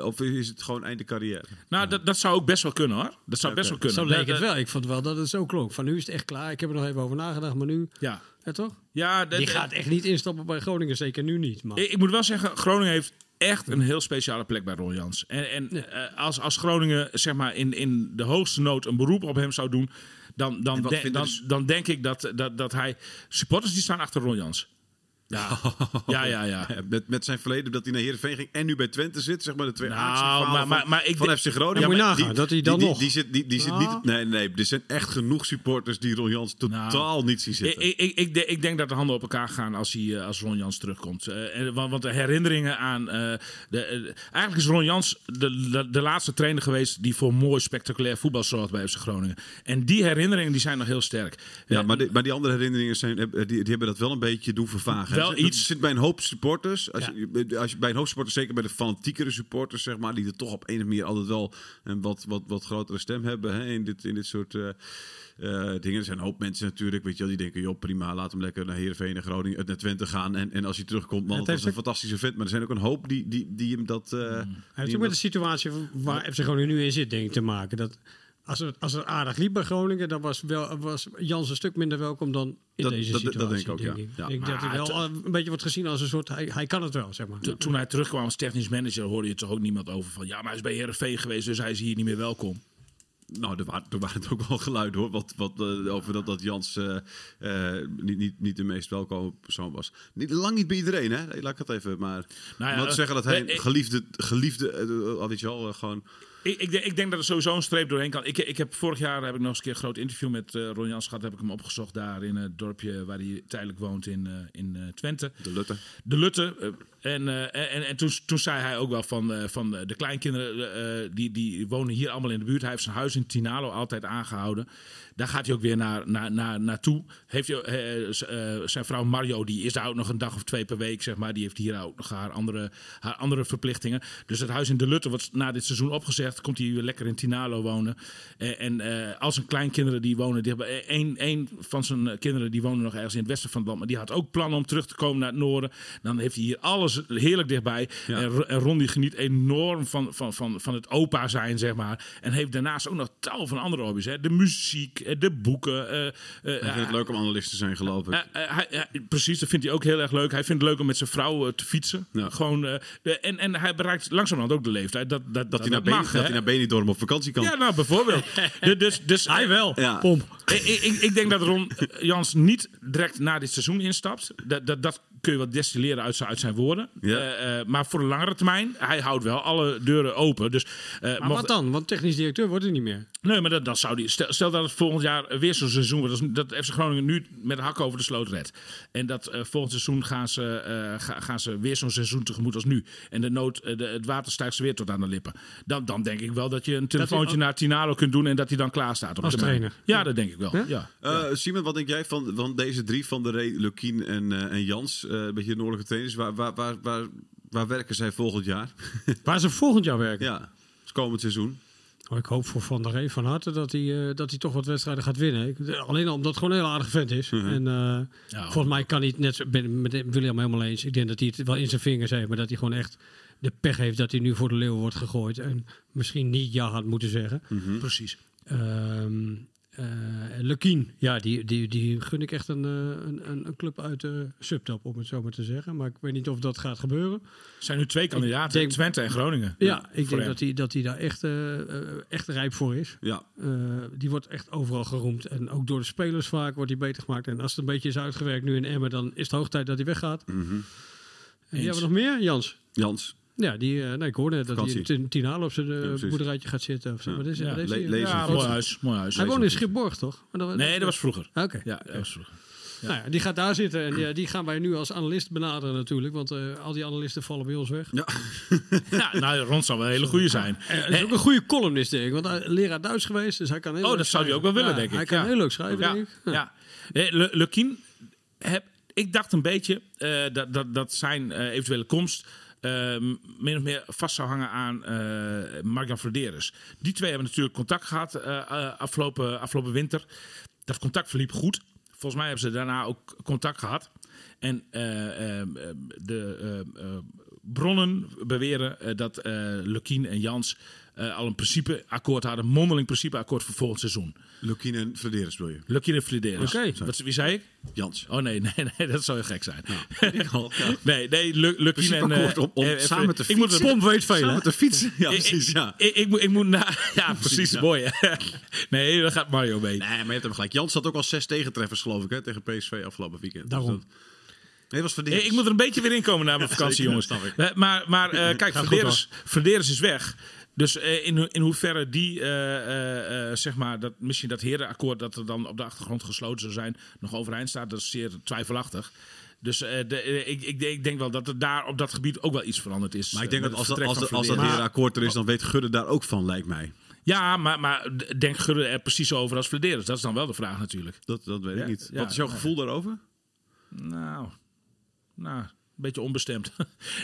of is het gewoon einde carrière? Nou, dat zou ook best wel kunnen, hoor. Dat zou best wel kunnen. Zo leek het wel. Ik vond wel dat het zo klonk. Van nu is het echt klaar. Ik heb er nog even over nagedacht, maar nu... Ja. Ja, toch? Ja, die gaat echt niet instappen bij Groningen. Zeker nu niet, man. Ik moet wel zeggen, Groningen heeft echt een heel speciale plek bij Ron Jans. Als Groningen, zeg maar, in de hoogste nood een beroep op hem zou doen, dan denk ik dat hij... Supporters die staan achter Ron Jans. Ja. Met zijn verleden dat hij naar Heerenveen ging en nu bij Twente zit, zeg maar, de twee aardsverhalen van FC Groningen. Ja, moet je nagaan dat hij dan nog... Die zit niet... Nee, er zijn echt genoeg supporters die Ron Jans totaal niet zien zitten. Ik denk dat de handen op elkaar gaan als Ron Jans terugkomt. Want de herinneringen aan... eigenlijk is Ron Jans de laatste trainer geweest die voor mooi spectaculair voetbal zorgt bij FC Groningen. En die herinneringen die zijn nog heel sterk. Ja, maar die andere herinneringen die hebben dat wel een beetje doen vervagen. Het zit bij een hoop supporters. Als je bij een hoop supporters, zeker bij de fanatiekere supporters, zeg maar, die er toch op een of andere manier altijd wel een wat grotere stem hebben, hè, in dit soort dingen. Er zijn een hoop mensen natuurlijk, weet je wel, die denken, joh, prima, laat hem lekker naar Heerenveen en Groningen, naar Twente gaan. En als hij terugkomt, man, dat is een fantastische vent. Maar er zijn ook een hoop die hem dat... Hij heeft ook met de situatie waar FC Groningen nu in zit, denk ik, te maken. Dat als het aardig liep bij Groningen, dan was Jans een stuk minder welkom dan in deze situatie. Dat denk ik ook, ja. Ik denk dat hij wel een beetje wordt gezien als een soort... Hij kan het wel, zeg maar. Toen hij terugkwam als technisch manager hoorde je toch ook niemand over van... Ja, maar hij is bij Heerenveen geweest, dus hij is hier niet meer welkom. Nou, er waren het ook wel geluiden, hoor. Over dat Jans niet de meest welkome persoon was. Lang niet bij iedereen, hè? Laat ik het even maar... Nou ja, zeggen dat hij geliefde, gewoon... Ik denk dat er sowieso een streep doorheen kan. Ik heb vorig jaar nog eens een keer een groot interview met Ron Jans gehad. Heb ik hem opgezocht daar in het dorpje waar hij tijdelijk woont in Twente. De Lutte. En toen zei hij ook wel van de kleinkinderen, die wonen hier allemaal in de buurt. Hij heeft zijn huis in Tinalo altijd aangehouden. Daar gaat hij ook weer naartoe. Zijn vrouw Mario, die is daar ook nog een dag of twee per week, zeg maar. Die heeft hier ook nog haar andere verplichtingen. Dus het huis in De Lutte wordt na dit seizoen opgezegd. Komt hij weer lekker in Tinalo wonen. En als zijn kleinkinderen die wonen dichtbij. Eén van zijn kinderen die wonen nog ergens in het westen van het land. Maar die had ook plannen om terug te komen naar het noorden. Dan heeft hij hier alles heerlijk dichtbij. Ja. En Ron die geniet enorm van het opa zijn, zeg maar. En heeft daarnaast ook nog tal van andere hobby's. Hè. De muziek, de boeken. Hij vindt het leuk om analist te zijn, geloof ik. Precies, dat vindt hij ook heel erg leuk. Hij vindt het leuk om met zijn vrouw te fietsen. Ja. Gewoon, en hij bereikt langzamerhand ook de leeftijd. Dat hij naar Benidorm op vakantie kan. Ja, nou, bijvoorbeeld. Dus hij wel. Ja. Pomp. Ik denk dat Ron Jans niet direct na dit seizoen instapt. Dat kun je wat destilleren uit zijn woorden. Ja. Maar voor de langere termijn, hij houdt wel alle deuren open. Dus, maar wat dan? Want technisch directeur wordt hij niet meer. Nee, maar dat zou die... Stel dat het volgend jaar weer zo'n seizoen wordt. Dat FC Groningen nu met de hak over de sloot redt. En dat volgend seizoen gaan ze weer zo'n seizoen tegemoet als nu. En de nood, het water stijgt ze weer tot aan de lippen. Dan denk ik wel dat je een telefoontje naar Tinalo kunt doen en dat hij dan klaar staat op als trainer. Ja, dat denk ik wel. Ja? Ja. Simon, wat denk jij van deze drie, Van der Ree, Lukkien en Jans? Een beetje noordelijke trainers. Waar werken zij volgend jaar? Waar ze volgend jaar werken? Ja, het komend seizoen. Oh, ik hoop voor Van der Ree van harte dat hij toch wat wedstrijden gaat winnen. Alleen al omdat het gewoon een heel aardige vent is. Uh-huh. En volgens mij kan hij het net... met William helemaal eens. Ik denk dat hij het wel in zijn vingers heeft, maar dat hij gewoon echt de pech heeft dat hij nu voor de leeuw wordt gegooid. En misschien niet ja had moeten zeggen. Mm-hmm. Precies. Lukkien, ja, die gun ik echt een club uit de subtop, om het zo maar te zeggen. Maar ik weet niet of dat gaat gebeuren. Er zijn nu twee kandidaten, Twente en Groningen. Ja, ik denk dat hij daar echt rijp voor is. Ja. Die wordt echt overal geroemd. En ook door de spelers vaak wordt hij beter gemaakt. En als het een beetje is uitgewerkt nu in Emmen, dan is het hoog tijd dat hij weggaat. Mm-hmm. En die hebben we nog meer, Jans. Ja, ik hoorde net dat hij in Tinalo op zijn boerderijtje gaat zitten. Of zo. Ja. Wat is het? Ja, mooi huis. Hij woonde in Schipborg, toch? Dat was vroeger. Ah, okay. Ja, dat was vroeger. Ja. Nou ja, die gaat daar zitten en die gaan wij nu als analist benaderen natuurlijk. Want al die analisten vallen bij ons weg. Ja. Ron zou wel een hele goede zijn. Hij is ook een goede columnist, denk ik. Want hij is leraar Duits geweest, dus hij kan heel leuk schrijven. Zou hij ook wel willen, denk ik. Hij kan heel leuk schrijven, denk ik. Ja. Lukkien, ik dacht een beetje dat zijn eventuele komst min of meer vast zou hangen aan Marjan Frederis. Die twee hebben natuurlijk contact gehad afgelopen winter. Dat contact verliep goed. Volgens mij hebben ze daarna ook contact gehad. En de bronnen beweren dat Lukkien en Jans al een principeakkoord hadden. Mondeling principeakkoord voor volgend seizoen. Lukkien en Frederis wil je? Lukkien en Frederis. Oké. Wie zei ik? Jans. Oh nee, dat zou heel gek zijn. Nou, nee, Lukkien en... Om samen te fietsen. Pomp weet veel, hè? Samen te fietsen. Ja, precies, ja. Ik moet ja, precies, mooi, hè? Nee, daar gaat Mario mee. Nee, maar je hebt hem gelijk. Jans had ook al 6 tegentreffers, geloof ik, hè, tegen PSV afgelopen weekend. Daarom. Dus nee, was Verderes. Ik moet er een beetje weer inkomen na mijn vakantie, jongens. Maar kijk, Verderes is weg. Dus in hoeverre die, zeg maar, dat, misschien dat herenakkoord dat er dan op de achtergrond gesloten zou zijn, nog overeind staat, dat is zeer twijfelachtig. Dus ik denk wel dat er daar op dat gebied ook wel iets veranderd is. Maar ik denk dat als dat herenakkoord er is, dan weet Gudde daar ook van, lijkt mij. Ja, maar denk Gudde er precies over als Verderes? Dat is dan wel de vraag natuurlijk. Dat weet ik niet. Ja, wat is jouw gevoel daarover? Nou, een beetje onbestemd.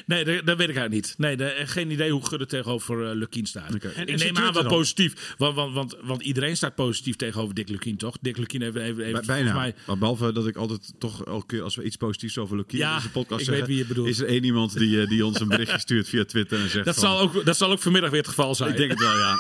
Nee, dat weet ik eigenlijk niet. Nee, geen idee hoe Gudde tegenover Lukkien staat. Okay. Ik neem aan wel positief. Want iedereen staat positief tegenover Dick Lukkien, toch? Dick Lukkien heeft bijna. Volgens mij... Maar behalve dat ik altijd toch elke keer als we iets positiefs over Lukkien in de podcast zeggen... Is er één iemand die ons een berichtje stuurt via Twitter en zegt... Dat zal ook vanmiddag weer het geval zijn. Ik denk het wel, ja.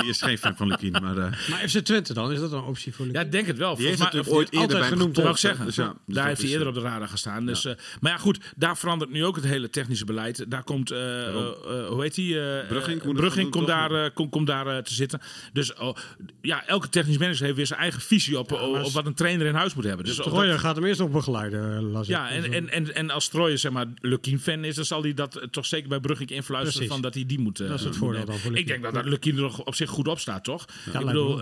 Die is geen fan van Lukkien. Maar FC Twente dan? Is dat een optie voor Lukkien? Ja, ik denk het wel. Die heeft natuurlijk ooit eerder bij genoemd, wil ik zeggen. Dus ja, daar heeft hij eerder op de radar gestaan. Dus, maar ja, goed. Daar verandert nu ook het hele technische beleid. Daar komt, hoe heet die? Brugging komt daar te zitten. Dus elke technisch manager heeft weer zijn eigen visie op wat een trainer in huis moet hebben. Dus Troyer gaat hem eerst nog begeleiden. Ja, en als Troyer, zeg maar, Lukkien-fan is, dan zal hij dat toch zeker bij Brugging influisteren van dat hij die moet. Dat is het voordeel dan voor Lukkien. Ik denk dat Lukkien er nog op zich goed op staat, toch? Ja, ik bedoel,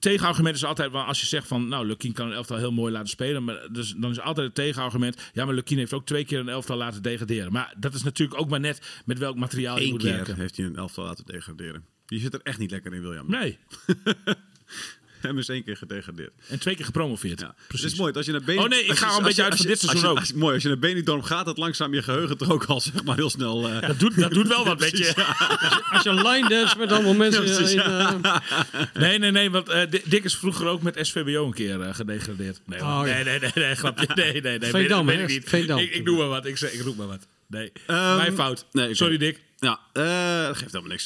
tegenargument is altijd wel als je zegt van, nou, Lukkien kan een elftal heel mooi laten spelen. Maar dus, dan is altijd het tegenargument, ja, maar Lukkien heeft ook 2 keer een elftal laten degraderen. Maar dat is natuurlijk ook maar net met welk materiaal je moet werken. 1 keer heeft hij een elftal laten degraderen. Die zit er echt niet lekker in, William. Nee. Hem is 1 keer gedegradeerd. En 2 keer gepromoveerd. Ja, precies. Het is mooi. Als je naar Benidorm... Oh nee, ik ga al een beetje uit van dit seizoen ook. Mooi, als je naar Benidorm gaat, dat langzaam je geheugen toch ook al, zeg maar, heel snel... Ja, dat doet wel wat, weet je. Als je line dance met allemaal mensen... Nee, want Dick is vroeger ook met SVBO een keer gedegradeerd. Nee, grapje. Nee, Veendam, weet ik niet. Veendam. Ik doe maar wat, ik roep maar wat. Nee, mijn fout. Nee, sorry, Dick. Ja, dat geeft helemaal niks.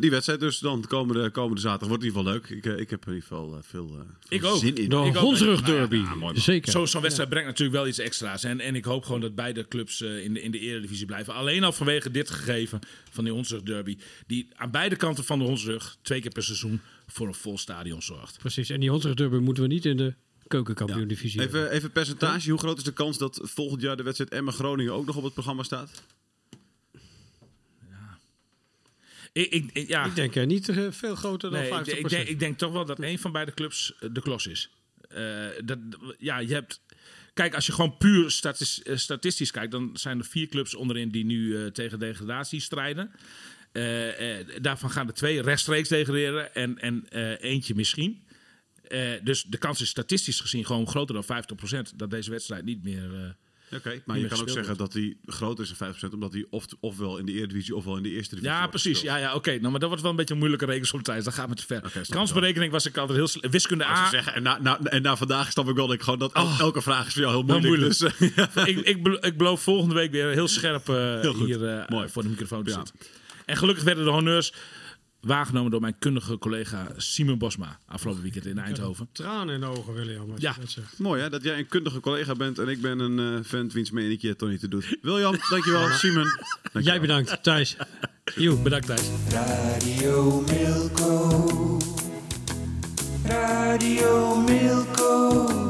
Die wedstrijd dus dan komende zaterdag wordt in ieder geval leuk. Ik heb in ieder geval veel zin in. De Hondsrugderby. Ja, zeker. Zo'n wedstrijd brengt natuurlijk wel iets extra's. En ik hoop gewoon dat beide clubs in de eredivisie blijven. Alleen al vanwege dit gegeven van die Hondsrugderby. Die aan beide kanten van de Hondsrug 2 keer per seizoen voor een vol stadion zorgt. Precies, en die Hondsrugderby moeten we niet in de... keukenkampioen-divisie. Ja. Even percentage. Hoe groot is de kans dat volgend jaar de wedstrijd Emmen-Groningen ook nog op het programma staat? Ja. Ik denk niet veel groter dan 50%. Ik denk toch wel dat één van beide clubs de klos is. Je hebt... Kijk, als je gewoon puur statistisch kijkt... dan zijn er 4 clubs onderin die nu tegen degradatie strijden. Daarvan gaan er 2 rechtstreeks degraderen en eentje misschien... Dus de kans is statistisch gezien gewoon groter dan 50% dat deze wedstrijd niet meer... Oké, maar je kan ook zeggen dat die groter is dan 5%, omdat die ofwel in de Eredivisie ofwel in de Eerste Divisie... Ja, precies. Ja, oké. Nou, maar dat wordt wel een beetje een moeilijke rekening somtijds. Dan gaat het te ver. Okay, kansberekening was ik altijd heel slecht. Wiskunde A... Zeggen, en na vandaag snap ik wel dat ik gewoon dat elke vraag is voor jou heel moeilijk. Dus, ja. Ik beloof volgende week weer heel scherp hier voor de microfoon te zitten. En gelukkig werden de honneurs... waargenomen door mijn kundige collega Simon Bosma afgelopen weekend in Eindhoven. Tranen in de ogen, William. Ja, dat zegt. Mooi hè, dat jij een kundige collega bent en ik ben een vent wiens mening ik je toch niet te doen. William, dankjewel. Simon, dankjewel. Jij bedankt, Thijs. Joep, bedankt Thijs. Radio Milko. Radio Milko.